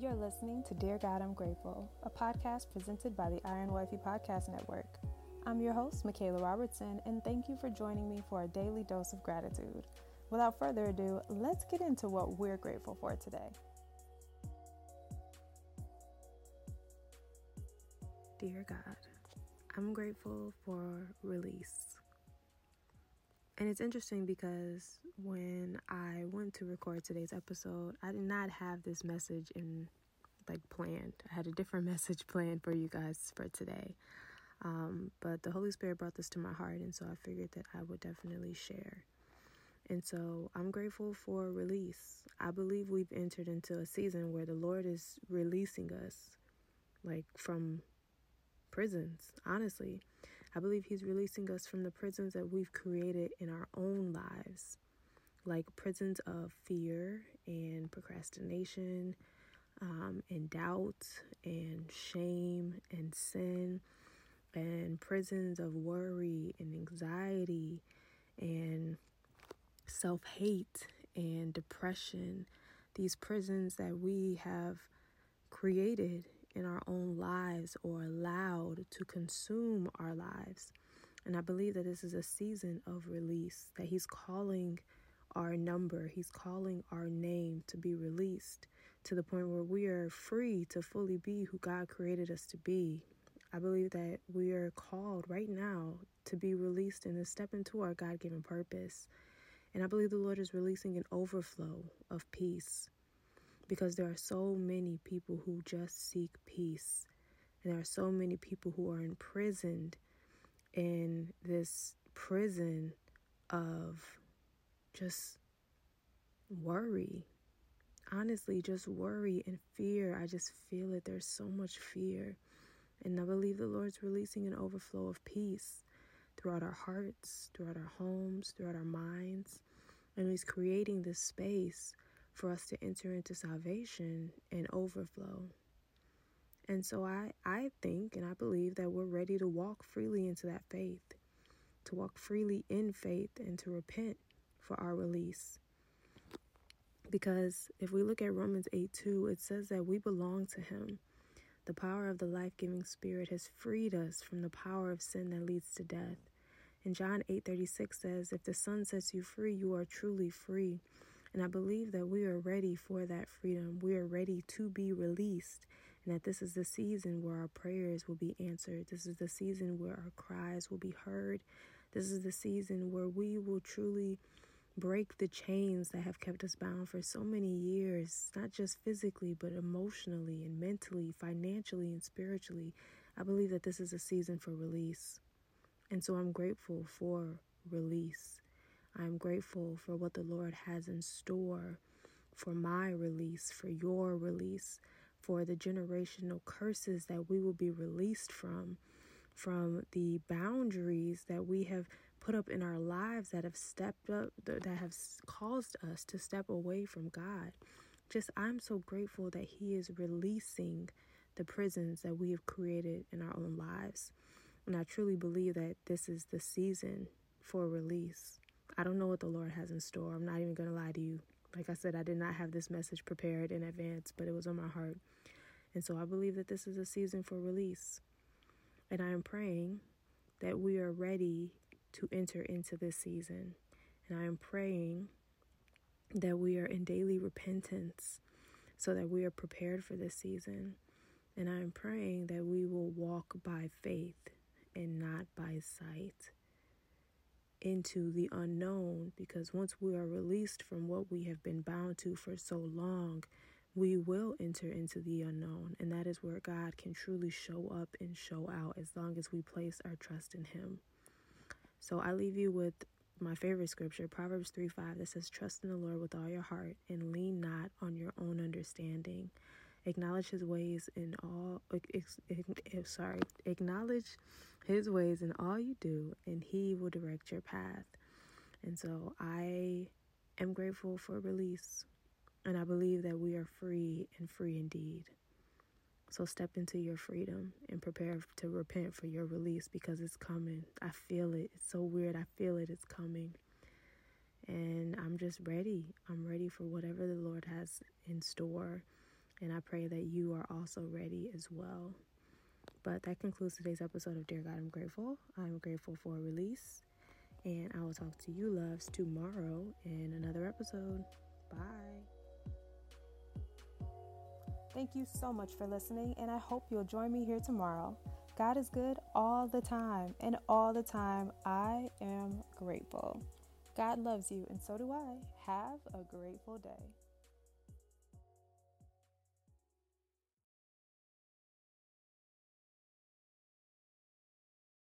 You're listening to Dear God, I'm Grateful, a podcast presented by the Iron Wifey Podcast Network. I'm your host, Michaela Robertson, and thank you for joining me for a daily dose of gratitude. Without further ado, let's get into what we're grateful for today. Dear God, I'm grateful for release. And it's interesting because when I went to record today's episode, I did not have this message planned. I had a different message planned for you guys for today. But the Holy Spirit brought this to my heart, and so I figured that I would definitely share. And so I'm grateful for release. I believe we've entered into a season where the Lord is releasing us, from prisons. Honestly, I believe he's releasing us from the prisons that we've created in our own lives, like prisons of fear and procrastination, and doubt and shame and sin, and prisons of worry and anxiety and self-hate and depression. These prisons that we have created in our own lives or allowed to consume our lives. And I believe that this is a season of release, that he's calling our number, he's calling our name to be released to the point where we are free to fully be who God created us to be. I believe that we are called right now to be released and to step into our God-given purpose. And I believe the Lord is releasing an overflow of peace, because there are so many people who just seek peace. And there are so many people who are imprisoned in this prison of just worry. Honestly, just worry and fear. I just feel it. There's so much fear. And I believe the Lord's releasing an overflow of peace throughout our hearts, throughout our homes, throughout our minds. And he's creating this space for us to enter into salvation and overflow. And so I think and I believe that we're ready to walk freely into that faith, to walk freely in faith, and to repent for our release. Because if we look at Romans 8:2, it says that we belong to him. The power of the life-giving spirit has freed us from the power of sin that leads to death. And John 8:36 says, if the Son sets you free, you are truly free. And I believe that we are ready for that freedom. We are ready to be released, and that this is the season where our prayers will be answered. This is the season where our cries will be heard. This is the season where we will truly break the chains that have kept us bound for so many years, not just physically, but emotionally and mentally, financially and spiritually. I believe that this is a season for release. And so I'm grateful for release. I'm grateful for what the Lord has in store for my release, for your release, for the generational curses that we will be released from the boundaries that we have put up in our lives that have stepped up, that have caused us to step away from God. I'm so grateful that he is releasing the prisons that we have created in our own lives. And I truly believe that this is the season for release. I don't know what the Lord has in store. I'm not even going to lie to you. Like I said, I did not have this message prepared in advance, but it was on my heart. And so I believe that this is a season for release. And I am praying that we are ready to enter into this season. And I am praying that we are in daily repentance so that we are prepared for this season. And I am praying that we will walk by faith and not by sight into the unknown, because once we are released from what we have been bound to for so long, we will enter into the unknown. And that is where God can truly show up and show out, as long as we place our trust in him. So I leave you with my favorite scripture, Proverbs 3:5, that says, trust in the Lord with all your heart and lean not on your own understanding. Acknowledge his ways in all you do, and he will direct your path. And so I am grateful for release, and I believe that we are free, and free indeed. So step into your freedom and prepare to repent for your release, because it's coming. I feel it. It's so weird. I feel it. It's coming. And I'm just ready. I'm ready for whatever the Lord has in store. And I pray that you are also ready as well. But that concludes today's episode of Dear God, I'm Grateful. I'm grateful for a release. And I will talk to you, loves, tomorrow in another episode. Bye. Thank you so much for listening, and I hope you'll join me here tomorrow. God is good all the time, and all the time I am grateful. God loves you, and so do I. Have a grateful day.